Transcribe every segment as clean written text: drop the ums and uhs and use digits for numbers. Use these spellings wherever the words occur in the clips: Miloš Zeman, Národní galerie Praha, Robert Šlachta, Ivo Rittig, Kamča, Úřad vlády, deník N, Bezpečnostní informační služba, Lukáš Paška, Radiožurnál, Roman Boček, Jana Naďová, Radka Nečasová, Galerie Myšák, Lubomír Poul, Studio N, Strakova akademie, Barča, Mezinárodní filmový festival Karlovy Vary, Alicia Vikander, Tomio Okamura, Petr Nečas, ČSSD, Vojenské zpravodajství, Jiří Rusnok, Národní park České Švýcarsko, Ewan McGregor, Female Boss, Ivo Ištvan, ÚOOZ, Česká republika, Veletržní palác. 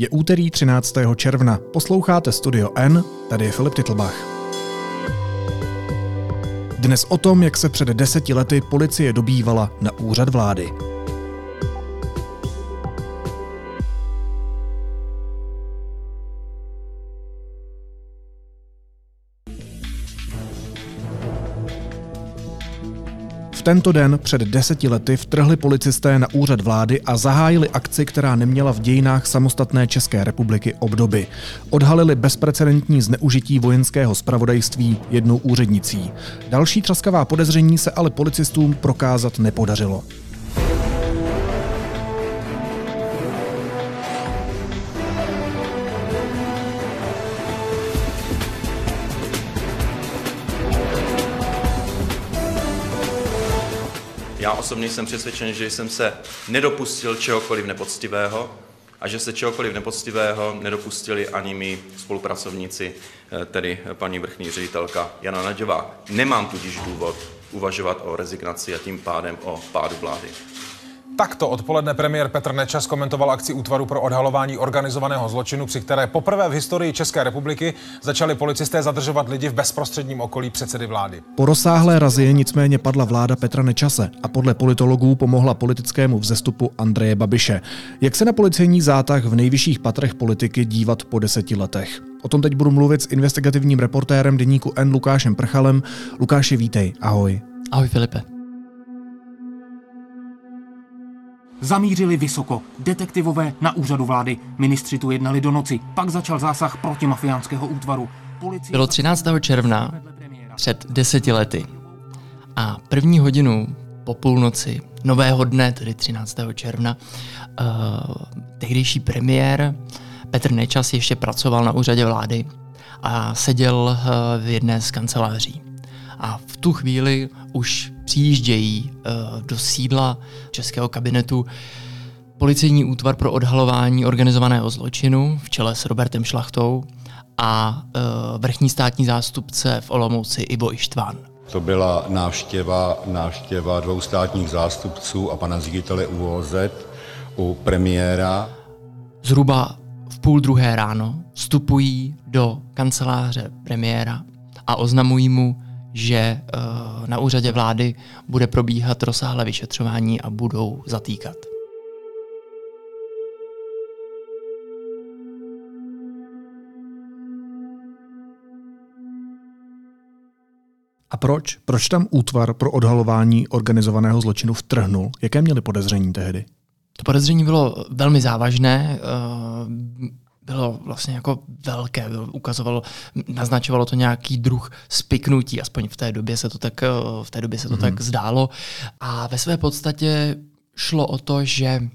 Je úterý 13. června. Posloucháte Studio N, tady je Filip Titlbach. Dnes o tom, jak se před 10 lety policie dobývala na úřad vlády. Tento den před 10 lety vtrhli policisté na úřad vlády a zahájili akci, která neměla v dějinách samostatné České republiky obdoby. Odhalili bezprecedentní zneužití vojenského zpravodajství jednou úřednicí. Další třaskavá podezření se ale policistům prokázat nepodařilo. Já osobně jsem přesvědčen, že jsem se nedopustil čehokoliv nepoctivého a že se čehokoliv nepoctivého nedopustili ani mí spolupracovníci, tedy paní vrchní ředitelka Jana Naďová. Nemám tudíž důvod uvažovat o rezignaci a tím pádem o pádu vlády. Takto odpoledne premiér Petr Nečas komentoval akci Útvaru pro odhalování organizovaného zločinu, při které poprvé v historii České republiky začali policisté zadržovat lidi v bezprostředním okolí předsedy vlády. Po rozsáhlé razie nicméně padla vláda Petra Nečase a podle politologů pomohla politickému vzestupu Andreje Babiše. Jak se na policejní zátah v nejvyšších patrech politiky dívat po 10 letech? O tom teď budu mluvit s investigativním reportérem deníku N Lukášem Prchalem. Lukáši, vítej, ahoj. Ahoj Filipe. Zamířili vysoko. Detektivové na úřadu vlády. Ministři tu jednali do noci. Pak začal zásah proti mafiánského útvaru. Bylo 13. června před 10 lety. A 1. hodinu po půlnoci nového dne, tedy 13. června, tehdejší premiér Petr Nečas ještě pracoval na úřadě vlády a seděl v jedné z kanceláří. A v tu chvíli už přijíždějí do sídla českého kabinetu policejní útvar pro odhalování organizovaného zločinu v čele s Robertem Šlachtou a vrchní státní zástupce v Olomouci Ivo Ištvan. To byla návštěva 2 státních zástupců a pana ředitele ÚOOZ u premiéra. Zhruba v 2:30 ráno vstupují do kanceláře premiéra a oznamují mu, že na úřadě vlády bude probíhat rozsáhlé vyšetřování a budou zatýkat. A proč? Proč tam útvar pro odhalování organizovaného zločinu vtrhnul? Jaké měli podezření tehdy? To podezření bylo velmi závažné. Bylo vlastně jako velké, naznačovalo to nějaký druh spiknutí, aspoň v té době se to tak zdálo. A ve své podstatě šlo o to, že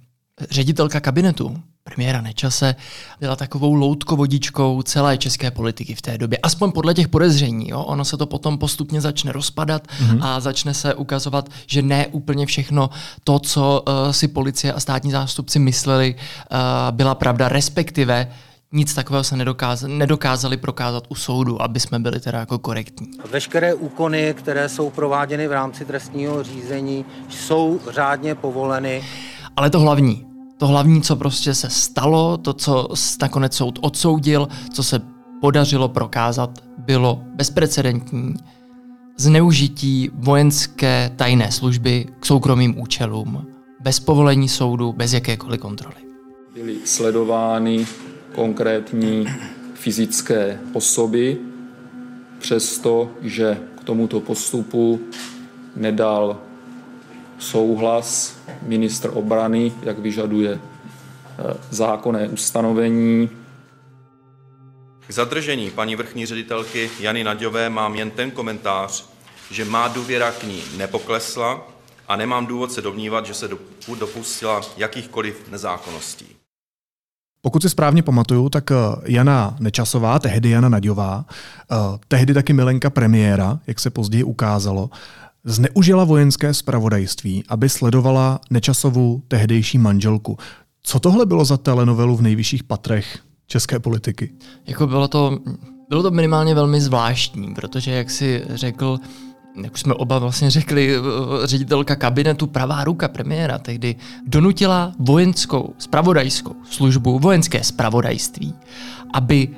ředitelka kabinetu premiéra Nečase byla takovou loutkovodičkou celé české politiky v té době. Aspoň podle těch podezření. Jo? Ono se to potom postupně začne rozpadat a začne se ukazovat, že ne úplně všechno to, co si policie a státní zástupci mysleli, byla pravda, respektive nic takového se nedokázali prokázat u soudu, aby jsme byli teda jako korektní. Veškeré úkony, které jsou prováděny v rámci trestního řízení, jsou řádně povoleny. Ale to hlavní, co prostě se stalo, to, co nakonec soud odsoudil, co se podařilo prokázat, bylo bezprecedentní zneužití vojenské tajné služby k soukromým účelům, bez povolení soudu, bez jakékoliv kontroly. Byly sledovány konkrétní fyzické osoby, přestože k tomuto postupu nedal souhlas ministr obrany, jak vyžaduje zákonné ustanovení. K zadržení paní vrchní ředitelky Jany Naďové mám jen ten komentář, že má důvěra k ní nepoklesla a nemám důvod se domnívat, že se dopustila jakýchkoliv nezákonností. Pokud si správně pamatuju, tak Jana Nečasová, tehdy Jana Naďová, tehdy taky milenka premiéra, jak se později ukázalo, zneužila vojenské zpravodajství, aby sledovala Nečasovu tehdejší manželku. Co tohle bylo za telenovelu v nejvyšších patrech české politiky? Bylo to minimálně velmi zvláštní, protože, jak si řekl, jak jsme oba vlastně řekli, ředitelka kabinetu, pravá ruka premiéra tehdy, donutila vojenskou zpravodajskou službu, vojenské zpravodajství, aby,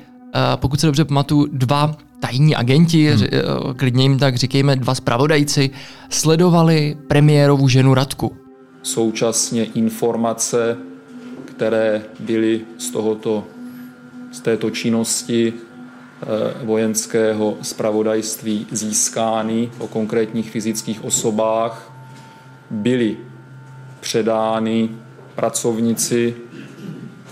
pokud se dobře pamatuju, dva tajní agenti, klidně jim tak říkejme, dva zpravodajci, sledovali premiérovu ženu Radku. Současně informace, které byly z této činnosti vojenského zpravodajství získány o konkrétních fyzických osobách, byly předány pracovnici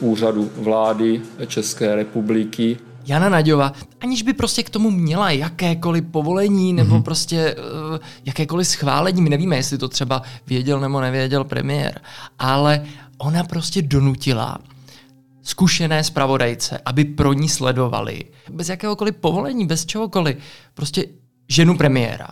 Úřadu vlády České republiky. Jana Naďová, aniž by prostě k tomu měla jakékoliv povolení nebo prostě jakékoliv schválení, my nevíme, jestli to třeba věděl nebo nevěděl premiér, ale ona prostě donutila zkušené zpravodajce, aby pro ní sledovali, bez jakéhokoliv povolení, bez čehokoliv, prostě ženu premiéra.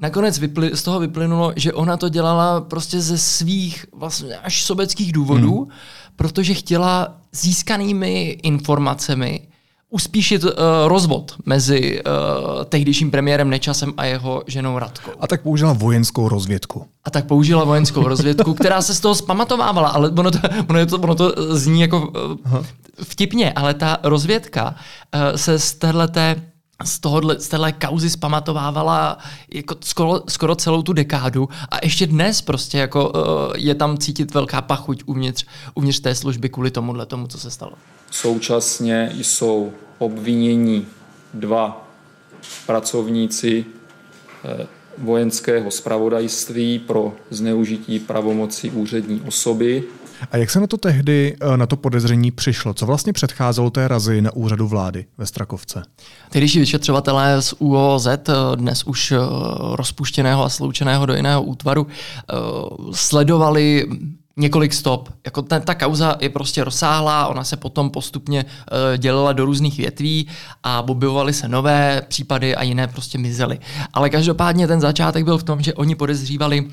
Nakonec z toho vyplynulo, že ona to dělala prostě ze svých vlastně až sobeckých důvodů, protože chtěla získanými informacemi uspíšit rozvod mezi tehdejším premiérem Nečasem a jeho ženou Radkou. A tak použila vojenskou rozvědku. Která se z toho zpamatovávala, ale ono to zní jako vtipně, ale ta rozvědka se z téhle kauzy zpamatovávala jako skoro celou tu dekádu a ještě dnes prostě jako je tam cítit velká pachuť uvnitř té služby kvůli tomu, co se stalo. Současně jsou obvinění dva pracovníci vojenského zpravodajství pro zneužití pravomoci úřední osoby. A jak se na to tehdy, na to podezření přišlo? Co vlastně předcházelo té razy na Úřadu vlády ve Strakovce? Tehdejší vyšetřovatelé z ÚOOZ, dnes už rozpuštěného a sloučeného do jiného útvaru, sledovali několik stop. Jako ta kauza je prostě rozsáhlá, ona se potom postupně dělila do různých větví a objevovaly se nové případy a jiné prostě mizely. Ale každopádně ten začátek byl v tom, že oni podezřívali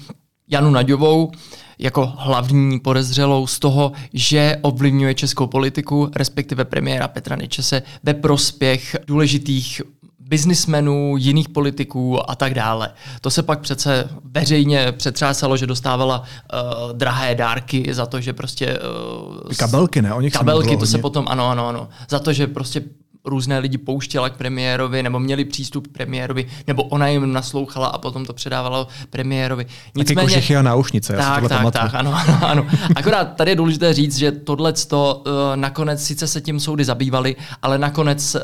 Janu Naďovou jako hlavní podezřelou z toho, že ovlivňuje českou politiku, respektive premiéra Petra Nečase ve prospěch důležitých biznismenů, jiných politiků a tak dále. To se pak přece veřejně přetřásalo, že dostávala drahé dárky za to, že prostě... kabelky, ne? Kabelky, to se potom, ano. Za to, že prostě různé lidi pouštěla k premiérovi, nebo měli přístup k premiérovi, nebo ona jim naslouchala a potom to předávala premiérovi. Nicméně, taky kožichy a náušnice, já si tohle pamatuju. Tak, ano. Akorát tady je důležité říct, že tohleto nakonec, sice se tím soudy zabývaly, ale nakonec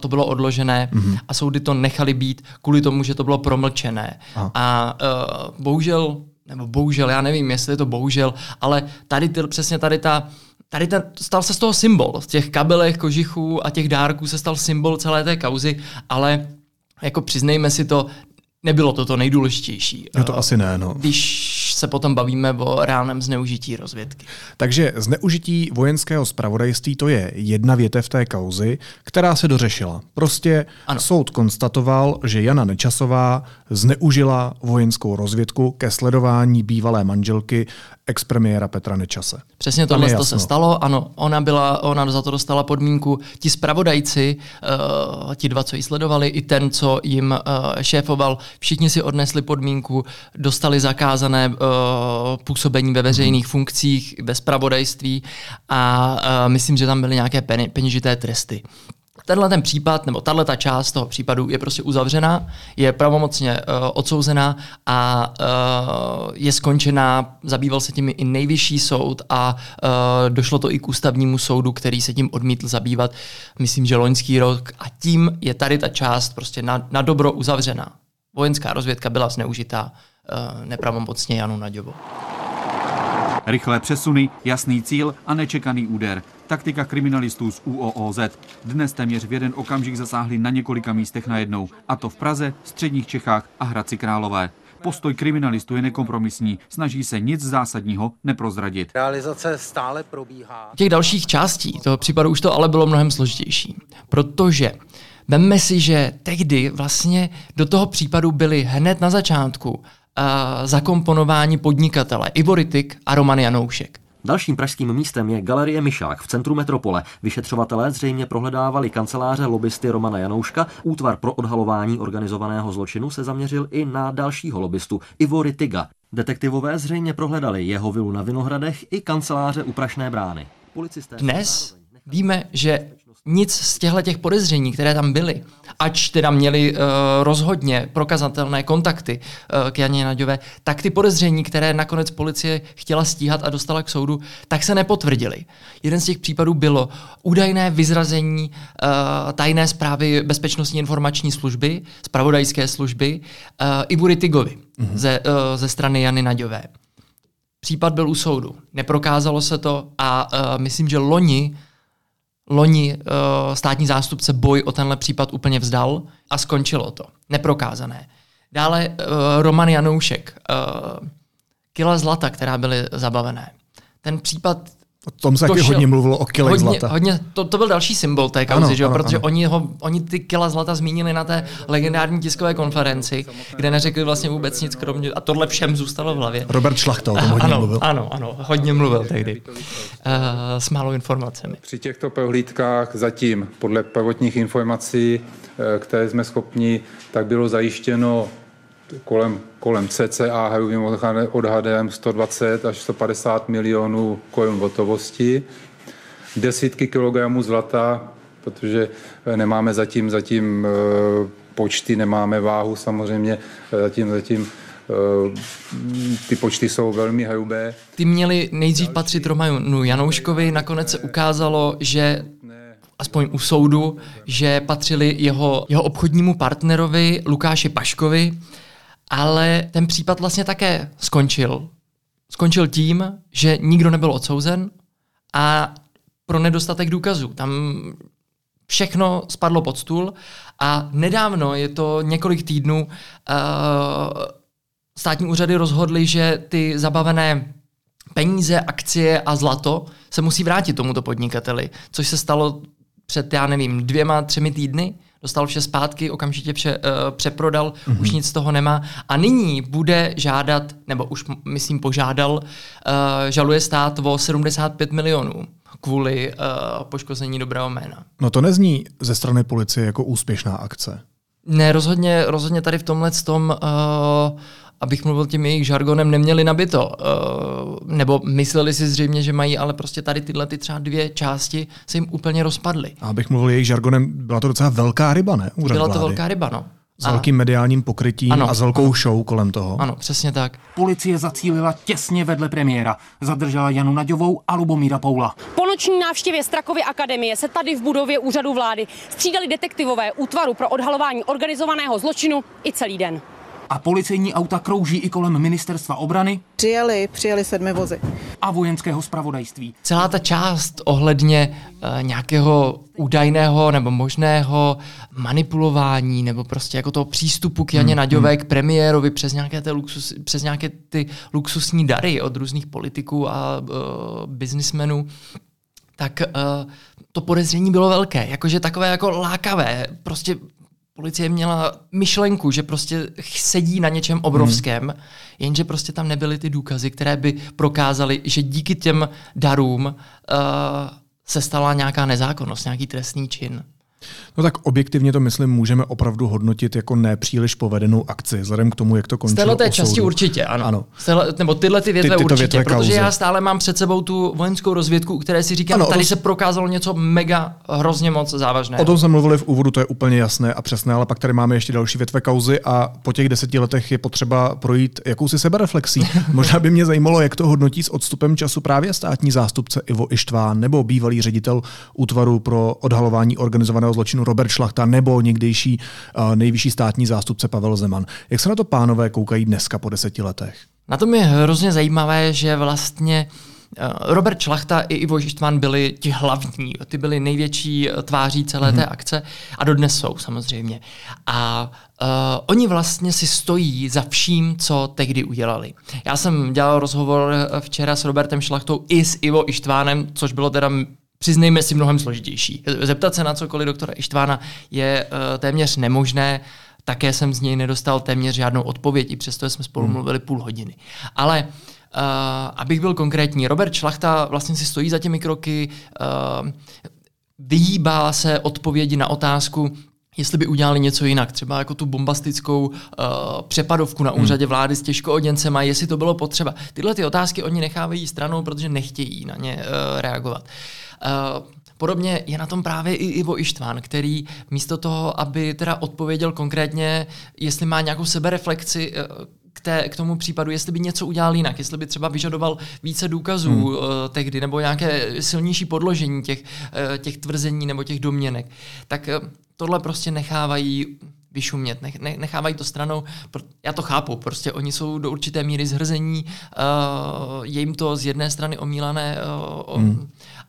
to bylo odložené a soudy to nechali být kvůli tomu, že to bylo promlčené. Aha. A bohužel, já nevím, jestli je to bohužel, ale stal se z toho symbol. Z těch kabelech, kožichů a těch dárků se stal symbol celé té kauzy, ale jako přiznejme si to, nebylo to nejdůležitější. No to asi ne, no. Když se potom bavíme o reálném zneužití rozvědky. Takže zneužití vojenského zpravodajství, to je jedna větev té kauzy, která se dořešila. Prostě ano. Soud konstatoval, že Jana Nečasová zneužila vojenskou rozvědku ke sledování bývalé manželky expremiéra Petra Nečase. Přesně tohle to se stalo, ano. Ona za to dostala podmínku. Ti zpravodajci, ti dva, co ji sledovali, i ten, co jim šéfoval, všichni si odnesli podmínku, dostali zakázané působení ve veřejných funkcích, ve zpravodajství a myslím, že tam byly nějaké peněžité tresty. Tenhle ten případ, nebo tato část toho případu je prostě uzavřená, je pravomocně odsouzená a je skončená, zabýval se tím i nejvyšší soud a došlo to i k ústavnímu soudu, který se tím odmítl zabývat, myslím, že loňský rok a tím je tady ta část prostě na dobro uzavřená. Vojenská rozvědka byla zneužitá nepravomocně Janu Naďovou. Rychlé přesuny, jasný cíl a nečekaný úder. Taktika kriminalistů z ÚOOZ. Dnes téměř v jeden okamžik zasáhli na několika místech najednou, a to v Praze, středních Čechách a Hradci Králové. Postoj kriminalistů je nekompromisní, snaží se nic zásadního neprozradit. Realizace stále probíhá. V těch dalších částí toho případu už to ale bylo mnohem složitější, protože vemme si, že tehdy vlastně do toho případu byli hned na začátku zakomponováni podnikatele Ivo Rittig a Roman Janoušek. Dalším pražským místem je Galerie Myšák v centru metropole. Vyšetřovatelé zřejmě prohledávali kanceláře lobbysty Romana Janouška. Útvar pro odhalování organizovaného zločinu se zaměřil i na dalšího lobbystu, Ivo Rittiga. Detektivové zřejmě prohledali jeho vilu na Vinohradech i kanceláře u Prašné brány. Dnes víme, že nic z těch podezření, které tam byly, ač teda měli rozhodně prokazatelné kontakty k Janě Naďové, tak ty podezření, které nakonec policie chtěla stíhat a dostala k soudu, tak se nepotvrdily. Jeden z těch případů bylo údajné vyzrazení tajné zprávy Bezpečnostní informační služby, zpravodajské služby, Ivu Rittigovi ze strany Jany Naďové. Případ byl u soudu. Neprokázalo se to a myslím, že loni státní zástupce boj o tenhle případ úplně vzdal a skončilo to. Neprokázané. Dále Roman Janoušek. Kila zlata, která byly zabavené. Ten případ... O tom se taky hodně mluvilo o kilech zlata. Hodně, to byl další symbol té kauzy, že jo? Protože ano. Oni ty kila zlata zmínili na té legendární tiskové konferenci, kde neřekli vlastně vůbec nic kromě... A tohle všem zůstalo v hlavě. Robert Šlachta o tom hodně mluvil. Ano, hodně mluvil tehdy. S málo informacemi. Při těchto prohlídkách zatím, podle prvotních informací, které jsme schopni, tak bylo zajištěno kolem cca hrubým odhadem 120 až 150 milionů korun hotovosti, desítky kilogramů zlata, protože nemáme zatím počty, nemáme váhu samozřejmě, zatím ty počty jsou velmi hrubé. Ty měli nejdřív patřit Romanu Janouškovi, nakonec se ukázalo, že aspoň u soudu, že patřili jeho obchodnímu partnerovi Lukáši Paškovi. Ale ten případ vlastně také skončil. Skončil tím, že nikdo nebyl odsouzen a pro nedostatek důkazů. Tam všechno spadlo pod stůl a nedávno, je to několik týdnů, státní úřady rozhodly, že ty zabavené peníze, akcie a zlato se musí vrátit tomuto podnikateli, což se stalo před, 2-3 týdny. Dostal vše zpátky, okamžitě přeprodal, už nic z toho nemá. A nyní bude žádat, nebo už myslím požádal, žaluje stát o 75 milionů kvůli poškození dobrého jména. No to nezní ze strany policie jako úspěšná akce. Ne, rozhodně tady v tomhle tom, abych mluvil tím jejich žargonem, neměli nabito. Nebo mysleli si zřejmě, že mají, ale prostě tady tyhle třeba dvě části se jim úplně rozpadly. A abych mluvil jejich žargonem, byla to docela velká ryba, ne? Úřad byla to vlády. Velká ryba, no. S velkým mediálním pokrytím a s velkou show kolem toho. Ano, přesně tak. Policie zacílila těsně vedle premiéra. Zadržela Janu Naďovou a Lubomíra Poula. Po noční návštěvě Strakovy akademie se tady v budově Úřadu vlády střídali detektivové útvaru pro odhalování organizovaného zločinu i celý den. A policejní auta krouží i kolem ministerstva obrany. Přijeli 7 vozy. A vojenského zpravodajství. Celá ta část ohledně nějakého údajného nebo možného manipulování nebo prostě jako toho přístupu k Janě Naďové, k premiérovi přes nějaké ty luxusní dary od různých politiků a biznismenů, tak to podezření bylo velké. Jakože takové jako lákavé, prostě... Policie měla myšlenku, že prostě sedí na něčem obrovském, jenže prostě tam nebyly ty důkazy, které by prokázaly, že díky těm darům se stala nějaká nezákonnost, nějaký trestný čin. No tak objektivně to, myslím, můžeme opravdu hodnotit jako nepříliš povedenou akci, vzhledem k tomu, jak to končilo. Z této té části určitě, ano. Nebo tyhle ty větve určitě, větve protože kauze. Já stále mám před sebou tu vojenskou rozvědku, které si říkám, tady se prokázalo něco mega hrozně moc závažného. O tom jsme mluvili v úvodu, to je úplně jasné a přesné, ale pak tady máme ještě další větve kauzy a po těch 10 letech je potřeba projít jakousi sebereflexí. Možná by mě zajímalo, jak to hodnotí s odstupem času právě státní zástupce Ivo Ištvan nebo bývalý ředitel útvaru pro odhalování organizovaného zločinu Robert Šlachta nebo někdejší nejvyšší státní zástupce Pavel Zeman. Jak se na to pánové koukají dneska po 10 letech? Na tom je hrozně zajímavé, že vlastně Robert Šlachta i Ivo Ištvan byli ti hlavní. Ty byli největší tváří celé té akce a dodnes jsou samozřejmě. A oni vlastně si stojí za vším, co tehdy udělali. Já jsem dělal rozhovor včera s Robertem Šlachtou i s Ivo Ištvanem, což bylo teda přiznejme si mnohem složitější. Zeptat se na cokoliv doktora Ištvána je téměř nemožné, také jsem z něj nedostal téměř žádnou odpověď, i přesto jsme spolu mluvili půl hodiny. Ale Abych byl konkrétní, Robert Šlachta vlastně si stojí za těmi kroky, vyhýbá se odpovědi na otázku, jestli by udělali něco jinak, třeba jako tu bombastickou přepadovku na úřadě vlády s těžkooděncema, jestli to bylo potřeba. Tyhle ty otázky oni nechávají stranou, protože nechtějí na ně reagovat. Podobně je na tom právě i Ivo Ištvan, který místo toho, aby teda odpověděl konkrétně, jestli má nějakou sebereflexi k tomu případu, jestli by něco udělal jinak, jestli by třeba vyžadoval více důkazů tehdy, nebo nějaké silnější podložení těch tvrzení nebo těch domněnek, tak tohle prostě nechávají vyšumět, nechávají to stranou. Já to chápu, prostě oni jsou do určité míry zhrzení, je jim to z jedné strany omílané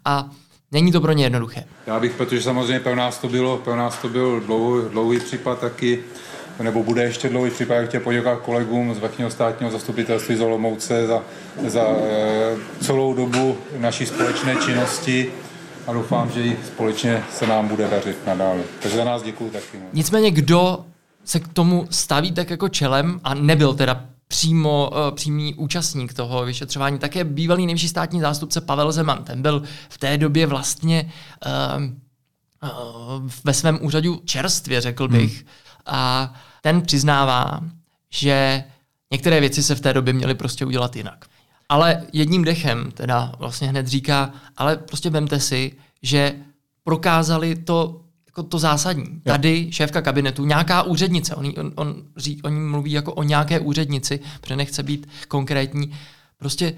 a není to pro ně jednoduché. Já bych, protože samozřejmě pro nás to byl dlouhý případ taky, nebo bude ještě dlouhý případ, jak chtěl poděkovat kolegům z Vrchního státního zastupitelství z Olomouce za celou dobu naší společné činnosti a doufám, že i společně se nám bude dařit nadále. Takže za nás děkuju taky. Nicméně kdo se k tomu staví tak jako čelem a nebyl teda přímý účastník toho vyšetřování, tak je bývalý nejvyšší státní zástupce Pavel Zeman. Ten byl v té době vlastně ve svém úřadu čerstvě, řekl bych. A ten přiznává, že některé věci se v té době měly prostě udělat jinak. Ale jedním dechem teda vlastně hned říká, ale prostě vemte si, že prokázali to jako to zásadní. Tady šéfka kabinetu, nějaká úřednice, on mluví jako o nějaké úřednici, protože nechce být konkrétní, prostě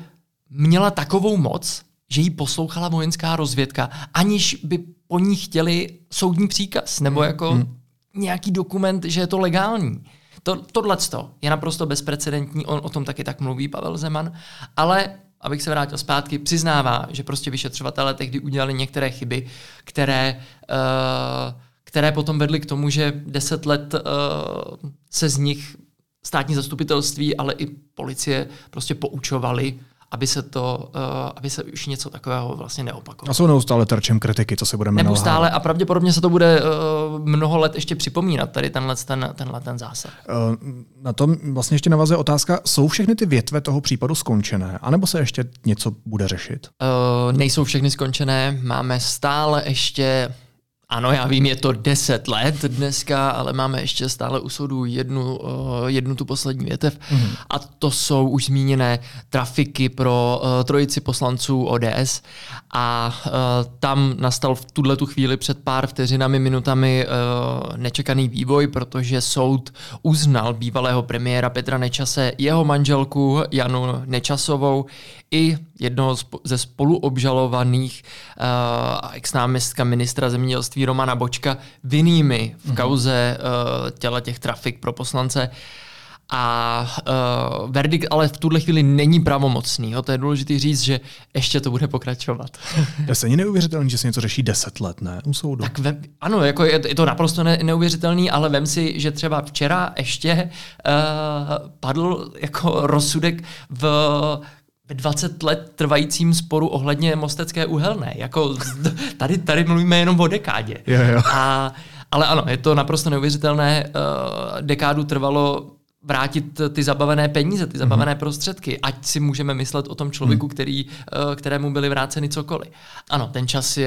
měla takovou moc, že ji poslouchala vojenská rozvědka, aniž by po ní chtěli soudní příkaz, nebo jako nějaký dokument, že je to legální. Tohleto je naprosto bezprecedentní, on o tom taky tak mluví Pavel Zeman, ale, abych se vrátil zpátky, přiznává, že prostě vyšetřovatelé tehdy udělali některé chyby, které potom vedly k tomu, že 10 let se z nich státní zastupitelství, ale i policie prostě poučovali, aby se už něco takového vlastně neopakovalo. A jsou neustále terčem kritiky, co si budeme nalhávat. Neustále a pravděpodobně se to bude mnoho let ještě připomínat, tady tenhle ten zásah. Na tom vlastně ještě navazuje otázka, jsou všechny ty větve toho případu skončené, anebo se ještě něco bude řešit? Nejsou všechny skončené, máme stále ještě, ano, já vím, je to 10 let dneska, ale máme ještě stále u soudu jednu tu poslední větev. A to jsou už zmíněné trafiky pro trojici poslanců ODS. A tam nastal v tuhletu chvíli před pár vteřinami, minutami nečekaný vývoj, protože soud uznal bývalého premiéra Petra Nečase, jeho manželku Janu Nečasovou i jednoho ze spoluobžalovaných exnáměstka ministra zemědělství Romana Bočka vinnými v kauze těla těch trafik pro poslance. A verdikt ale v tuhle chvíli není pravomocný. To je důležité říct, že ještě to bude pokračovat. To se neuvěřitelný, že se něco řeší 10 let, ne? U soudu. Tak ano, jako je to naprosto neuvěřitelný, ale vem si, že třeba včera ještě padl jako rozsudek v 20 let trvajícím sporu ohledně Mostecké uhelné. Jako, tady mluvíme jenom o dekádě. Jo. Ale ano, je to naprosto neuvěřitelné. Dekádu trvalo vrátit ty zabavené peníze, ty zabavené prostředky, ať si můžeme myslet o tom člověku, kterému byly vráceny cokoliv. Ano, ten čas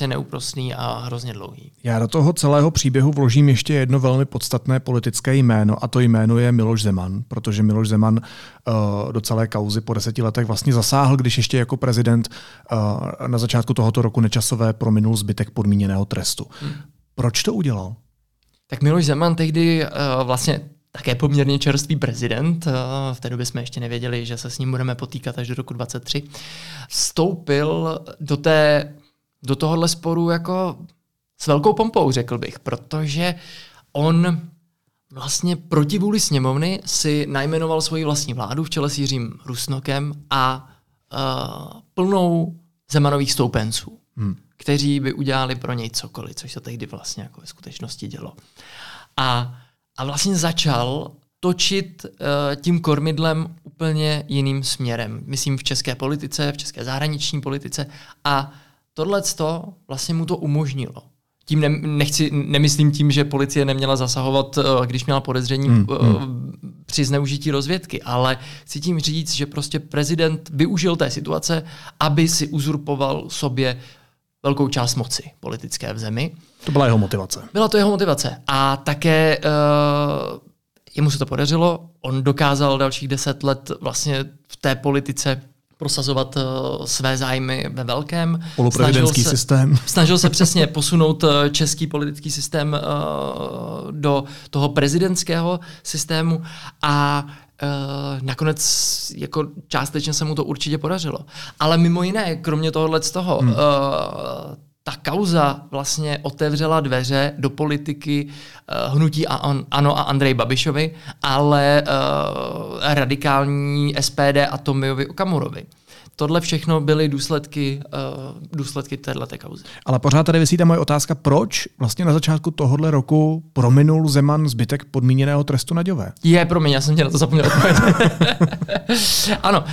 je neúprosný a hrozně dlouhý. Já do toho celého příběhu vložím ještě jedno velmi podstatné politické jméno a to jméno je Miloš Zeman, protože Miloš Zeman do celé kauzy po 10 letech vlastně zasáhl, když ještě jako prezident na začátku tohoto roku Nečasové prominul zbytek podmíněného trestu. Proč to udělal? Tak Miloš Zeman tehdy vlastně také poměrně čerstvý prezident, v té době jsme ještě nevěděli, že se s ním budeme potýkat až do roku 2023, vstoupil do tohohle sporu jako s velkou pompou, řekl bych, protože on vlastně proti vůli sněmovny si najmenoval svoji vlastní vládu v čele s Jiřím Rusnokem a plnou Zemanových stoupenců. Kteří by udělali pro něj cokoliv, což se tehdy vlastně jako ve skutečnosti dělo. A vlastně začal točit tím kormidlem úplně jiným směrem. Myslím v české politice, v české zahraniční politice a tohleto vlastně mu to umožnilo. tím nemyslím tím, že policie neměla zasahovat, když měla podezření při zneužití rozvědky, ale chci tím říct, že prostě prezident využil té situace, aby si uzurpoval sobě velkou část moci politické v zemi. To byla jeho motivace. Byla to jeho motivace. A také jemu se to podařilo. On dokázal dalších 10 let vlastně v té politice prosazovat své zájmy ve velkém. Poloprezidentský systém. Snažil se přesně posunout český politický systém do toho prezidentského systému a nakonec jako částečně se mu to určitě podařilo. Ale mimo jiné, kromě tohohle z toho, ta kauza vlastně otevřela dveře do politiky hnutí ANO a Andreji Babišovi, ale radikální SPD a Tomiovi Okamurovi. Tohle všechno byly důsledky téhleté kauzy. Ale pořád tady visí ta moje otázka, proč vlastně na začátku tohohle roku prominul Zeman zbytek podmíněného trestu Naďové? Promiň, já jsem tě na to zapomněl odpovědět. Ano,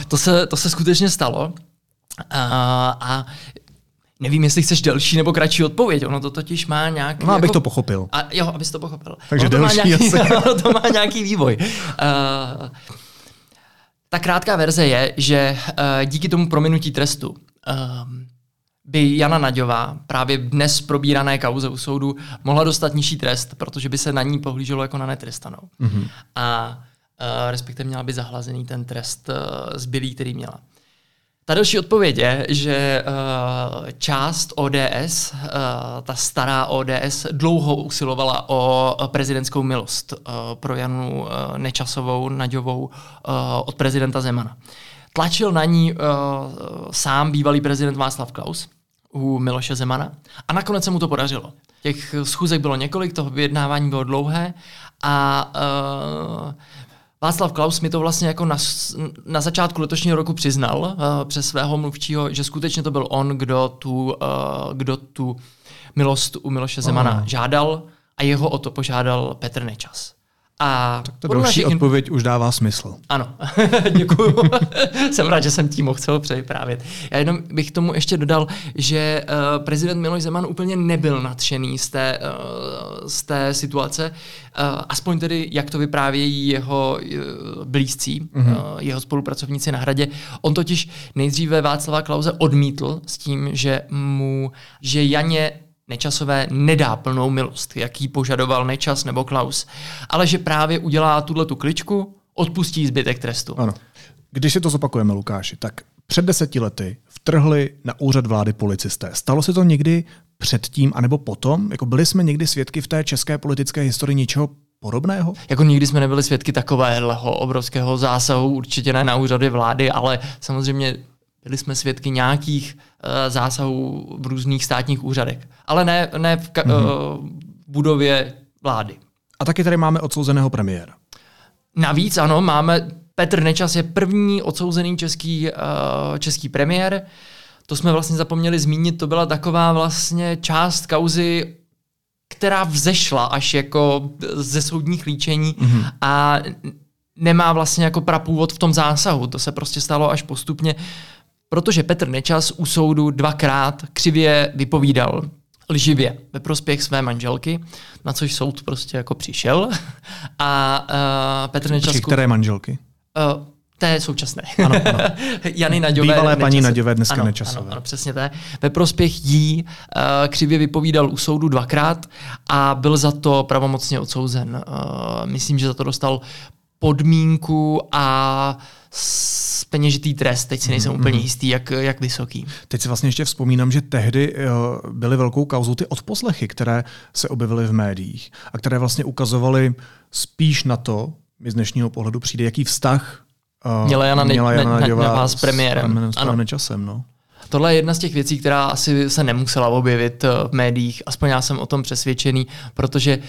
to se skutečně stalo. A nevím, jestli chceš delší nebo kratší odpověď. Ono to totiž má nějaký... No, abych to pochopil. Jo, abys to pochopil. Takže to má nějaký vývoj. Ta krátká verze je, že díky tomu prominutí trestu by Jana Naďová právě dnes probírané kauze u soudu mohla dostat nižší trest, protože by se na ní pohlíželo jako na netrestanou. Mm-hmm. A respektive měla by zahlazený ten trest zbylý, který měla. Ta další odpověď je, že část ODS, ta stará ODS, dlouho usilovala o prezidentskou milost pro Janu Nečasovou, Naďovou od prezidenta Zemana. Tlačil na ní sám bývalý prezident Václav Klaus u Miloše Zemana a nakonec se mu to podařilo. Těch schůzek bylo několik, toho vyjednávání bylo dlouhé a Václav Klaus mi to vlastně jako na začátku letošního roku přiznal přes svého mluvčího, že skutečně to byl on, kdo tu milost u Miloše Zemana žádal a jeho o to požádal Petr Nečas. A tak ta další odpověď už dává smysl. Ano, děkuju. Jsem rád, že jsem tím mohl celou převyprávět. Já jenom bych tomu ještě dodal, že prezident Miloš Zeman úplně nebyl nadšený z té situace, aspoň tedy, jak to vyprávějí jeho blízcí, jeho spolupracovníci na Hradě. On totiž nejdříve Václava Klause odmítl s tím, že Janě Nečasové nedá plnou milost, jaký požadoval Nečas nebo Klaus, ale že právě udělá tuhletu kličku, odpustí zbytek trestu. Ano. Když si to zopakujeme, Lukáši, tak před 10 lety vtrhli na úřad vlády policisté. Stalo se to někdy předtím anebo potom? Jako byli jsme někdy svědky v té české politické historii něčeho podobného? Jako nikdy jsme nebyli svědky takového obrovského zásahu, určitě ne na úřady vlády, ale samozřejmě byli jsme svědky nějakých zásahů v různých státních úřadech, ale ne v budově vlády. A taky tady máme odsouzeného premiéra. Navíc ano, máme Petr Nečas je první odsouzený český premiér. To jsme vlastně zapomněli zmínit, to byla taková vlastně část kauzy, která vzešla až jako ze soudních líčení a nemá vlastně jako prapůvod v tom zásahu. To se prostě stalo až postupně, protože Petr Nečas u soudu 2krát křivě vypovídal lživě ve prospěch své manželky, na což soud prostě jako přišel. A Petr Nečas... Při které manželky? Té současné. Ano. Jany Naďové. Bývalé paní Naďové, dneska Nečasové. Ano, přesně té. Ve prospěch jí křivě vypovídal u soudu 2krát a byl za to pravomocně odsouzen. Myslím, že za to dostal podmínku a peněžitý trest, teď si nejsem úplně jistý, jak vysoký. Teď si vlastně ještě vzpomínám, že tehdy byly velkou kauzou ty odposlechy, které se objevily v médiích a které vlastně ukazovaly spíš na to, mi z dnešního pohledu přijde, jaký vztah měla Jana Naďová s premiérem Nečasem. No. Tohle je jedna z těch věcí, která asi se nemusela objevit v médiích, aspoň já jsem o tom přesvědčený, protože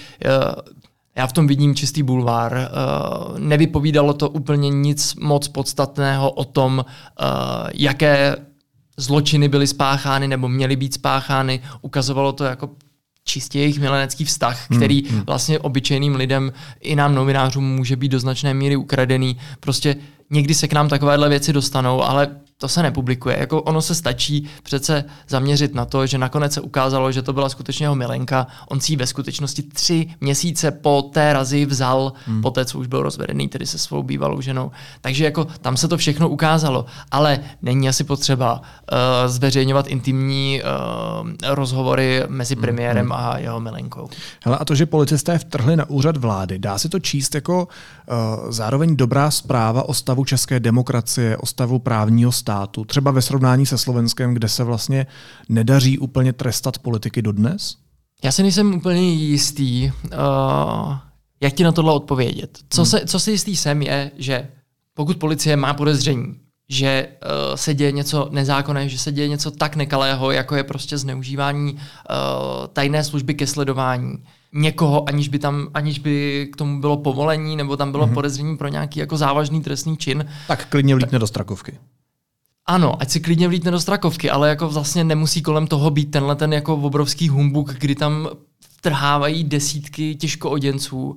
já v tom vidím čistý bulvár. Nevypovídalo to úplně nic moc podstatného o tom, jaké zločiny byly spáchány nebo měly být spáchány. Ukazovalo to jako čistě jejich milenecký vztah, který vlastně obyčejným lidem i nám novinářům může být do značné míry ukradený. Prostě někdy se k nám takovéhle věci dostanou, ale to se nepublikuje. Jako ono se stačí přece zaměřit na to, že nakonec se ukázalo, že to byla skutečně jeho milenka. On si ji ve skutečnosti 3 měsíce po té razy vzal, po té, co už byl rozvedený, tedy se svou bývalou ženou. Takže jako tam se to všechno ukázalo. Ale není asi potřeba zveřejňovat intimní rozhovory mezi premiérem a jeho milenkou. Hele, a to, že policisté vtrhli na úřad vlády, dá se to číst jako zároveň dobrá zpráva o stavu české demokracie, o stavu právního státu, třeba ve srovnání se Slovenskem, kde se vlastně nedaří úplně trestat politiky dodnes? Já si nejsem úplně jistý, jak ti na tohle odpovědět. Co si jistý jsem, je, že pokud policie má podezření, že se děje něco nezákonné, že se děje něco tak nekalého, jako je prostě zneužívání tajné služby ke sledování někoho, aniž by k tomu bylo povolení, nebo tam bylo podezření pro nějaký jako závažný trestný čin. Tak klidně vlítne do strakovky. Ano, ať si klidně vlítne do strakovky, ale jako vlastně nemusí kolem toho být tenhle ten jako obrovský humbuk, kdy tam vtrhávají desítky těžkooděnců.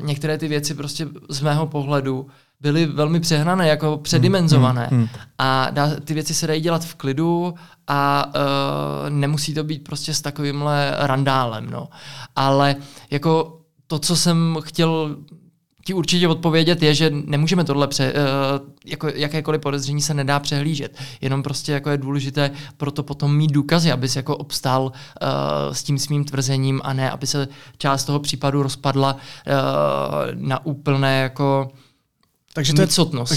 Některé ty věci prostě z mého pohledu byly velmi přehnané, jako předimenzované. A ty věci se dají dělat v klidu a nemusí to být prostě s takovýmhle randálem. No. Ale jako to, co jsem chtěl ti určitě odpovědět, je, že nemůžeme tohle jako jakékoliv podezření se nedá přehlížet. Jenom prostě jako je důležité proto potom mít důkazy, aby se jako obstál s tím svým tvrzením, a ne aby se část toho případu rozpadla na úplné jako takže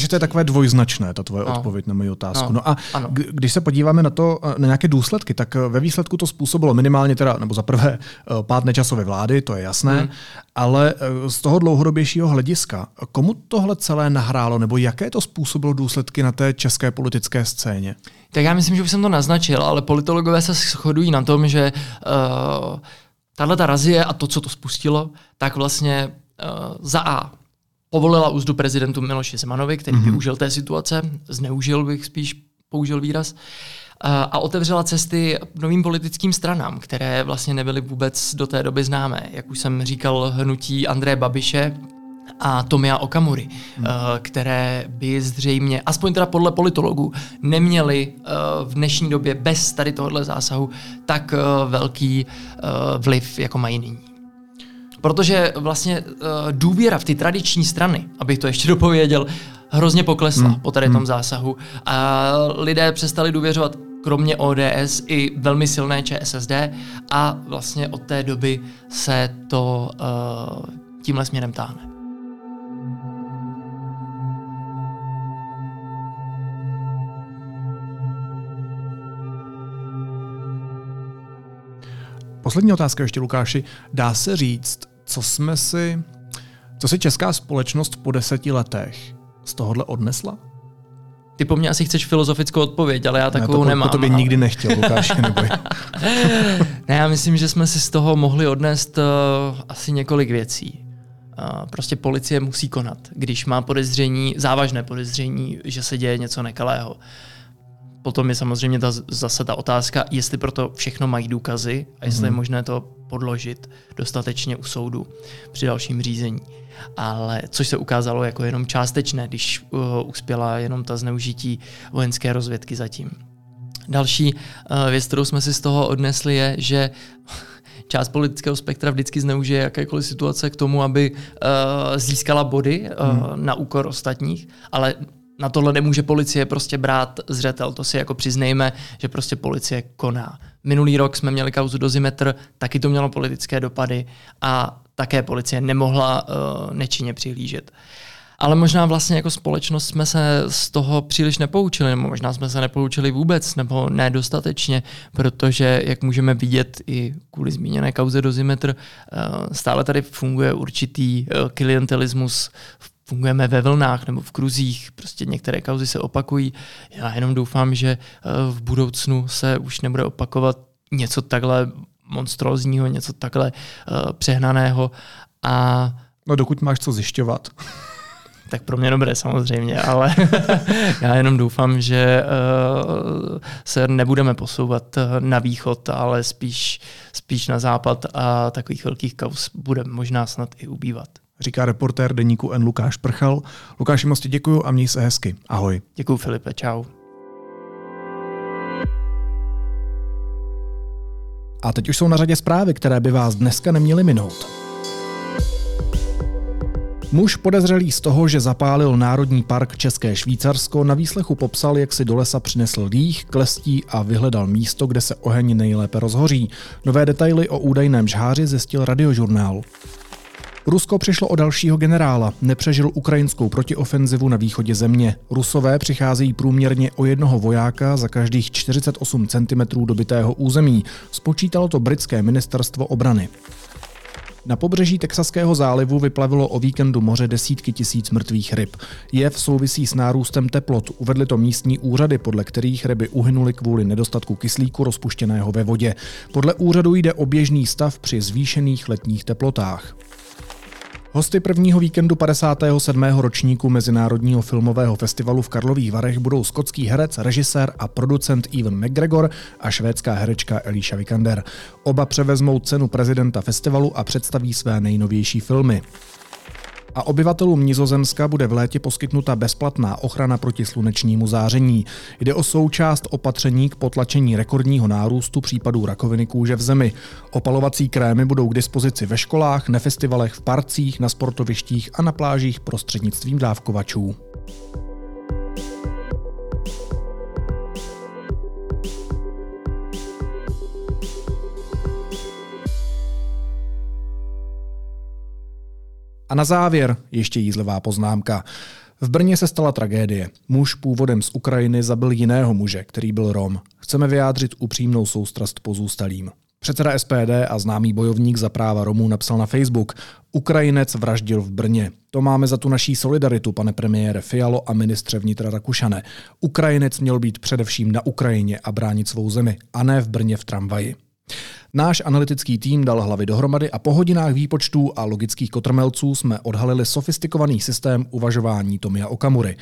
to je takové dvojznačné, ta tvoje odpověď na moji otázku. Když se podíváme na to, na nějaké důsledky, tak ve výsledku to způsobilo minimálně teda, nebo za prvé, pád Nečasovy vlády, to je jasné, ale z toho dlouhodobějšího hlediska, komu tohle celé nahrálo, nebo jaké to způsobilo důsledky na té české politické scéně? Tak já myslím, že už jsem to naznačil, ale politologové se shodují na tom, že tahleta razie a to, co to spustilo, tak vlastně za A povolila úzdu prezidentu Miloši Zemanovi, který využil té situace, zneužil bych spíš, použil výraz, a otevřela cesty novým politickým stranám, které vlastně nebyly vůbec do té doby známé. Jak už jsem říkal, hnutí Andreje Babiše a Tomia Okamury, které by zřejmě, aspoň teda podle politologů, neměly v dnešní době bez tady tohohle zásahu tak velký vliv, jako mají nyní. Protože vlastně důvěra v ty tradiční strany, abych to ještě dopověděl, hrozně poklesla po tady tom zásahu. A lidé přestali důvěřovat kromě ODS i velmi silné ČSSD a vlastně od té doby se to tímhle směrem táhne. Poslední otázka ještě, Lukáši. Dá se říct, co si česká společnost po 10 letech z tohohle odnesla? Ty po mně asi chceš filozofickou odpověď, ale já takovou nemám. Já to by nikdy nechtěl, Lukáši, neboj. Ne, já myslím, že jsme si z toho mohli odnést asi několik věcí. Prostě policie musí konat, když má podezření, závažné podezření, že se děje něco nekalého. Potom je samozřejmě zase ta otázka, jestli pro to všechno mají důkazy a jestli je možné to podložit dostatečně u soudu při dalším řízení. Ale což se ukázalo jako jenom částečné, když uspěla jenom ta zneužití vojenské rozvědky zatím. Další věc, kterou jsme si z toho odnesli, je, že část politického spektra vždycky zneužije jakékoliv situace k tomu, aby získala body na úkor ostatních, ale na tohle nemůže policie prostě brát zřetel, to si jako přiznejme, že prostě policie koná. Minulý rok jsme měli kauzu Dozimetr, taky to mělo politické dopady a také policie nemohla nečinně přihlížet. Ale možná vlastně jako společnost jsme se z toho příliš nepoučili, nebo možná jsme se nepoučili vůbec, nebo nedostatečně, protože, jak můžeme vidět i kvůli zmíněné kauze Dozimetr, stále tady funguje určitý klientelismus. Fungujeme ve vlnách nebo v kruzích, prostě některé kauzy se opakují. Já jenom doufám, že v budoucnu se už nebude opakovat něco takhle monstrózního, něco takhle přehnaného. A no dokud máš co zjišťovat. Tak pro mě dobré samozřejmě, ale já jenom doufám, že se nebudeme posouvat na východ, ale spíš na západ a takových velkých kauz bude možná snad i ubývat. říká reportér deníku N Lukáš Prchal. Lukáši, moc ti děkuju a měj se hezky. Ahoj. Děkuju, Filipe, čau. A teď už jsou na řadě zprávy, které by vás dneska neměly minout. Muž podezřelý z toho, že zapálil Národní park České Švýcarsko, na výslechu popsal, jak si do lesa přinesl dých, klestí a vyhledal místo, kde se oheň nejlépe rozhoří. Nové detaily o údajném žháři zjistil Radiožurnál. Rusko přišlo o dalšího generála, nepřežil ukrajinskou protiofenzivu na východě země. Rusové přicházejí průměrně o jednoho vojáka za každých 48 cm dobytého území. Spočítalo to britské ministerstvo obrany. Na pobřeží Texaského zálivu vyplavilo o víkendu moře desítky tisíc mrtvých ryb. Jev souvisí s nárůstem teplot, uvedly to místní úřady, podle kterých ryby uhynuly kvůli nedostatku kyslíku rozpuštěného ve vodě. Podle úřadu jde o běžný stav při zvýšených letních teplotách. Hosty prvního víkendu 57. ročníku Mezinárodního filmového festivalu v Karlových Varech budou skotský herec, režisér a producent Ewan McGregor a švédská herečka Alicia Vikander. Oba převezmou cenu prezidenta festivalu a představí své nejnovější filmy. A obyvatelům Nizozemska bude v létě poskytnuta bezplatná ochrana proti slunečnímu záření. Jde o součást opatření k potlačení rekordního nárůstu případů rakoviny kůže v zemi. Opalovací krémy budou k dispozici ve školách, na festivalech, v parcích, na sportovištích a na plážích prostřednictvím dávkovačů. A na závěr ještě jízlivá poznámka. V Brně se stala tragédie. Muž původem z Ukrajiny zabil jiného muže, který byl Rom. Chceme vyjádřit upřímnou soustrast pozůstalým. Předseda SPD a známý bojovník za práva Romů napsal na Facebook: Ukrajinec vraždil v Brně. To máme za tu naší solidaritu, pane premiére Fialo a ministře vnitra Rakušane. Ukrajinec měl být především na Ukrajině a bránit svou zemi, a ne v Brně v tramvaji. Náš analytický tým dal hlavy dohromady a po hodinách výpočtů a logických kotrmelců jsme odhalili sofistikovaný systém uvažování Tomia Okamury.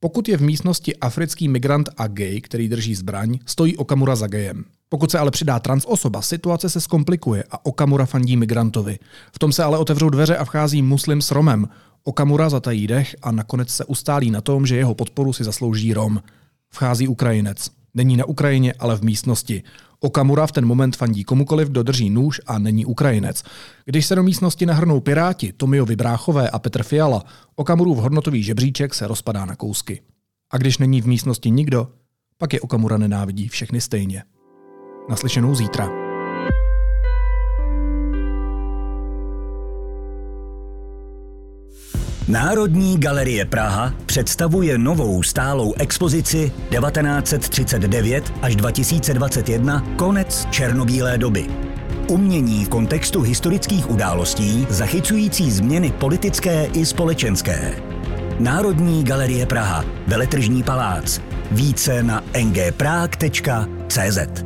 Pokud je v místnosti africký migrant a gay, který drží zbraň, stojí Okamura za gayem. Pokud se ale přidá transosoba, situace se zkomplikuje a Okamura fandí migrantovi. V tom se ale otevřou dveře a vchází muslim s Romem. Okamura zatají dech a nakonec se ustálí na tom, že jeho podporu si zaslouží Rom. Vchází Ukrajinec. Není na Ukrajině, ale v místnosti. Okamura v ten moment fandí komukoliv, kdo drží nůž a není Ukrajinec. Když se do místnosti nahrnou Piráti, Tomiovi Bráchové a Petr Fiala, Okamurův hodnotový žebříček se rozpadá na kousky. A když není v místnosti nikdo, pak je Okamura nenávidí všechny stejně. Naslyšenou zítra. Národní galerie Praha představuje novou stálou expozici 1939 až 2021 konec černobílé doby. Umění v kontextu historických událostí zachycující změny politické i společenské. Národní galerie Praha, Veletržní palác. Více na ngprag.cz.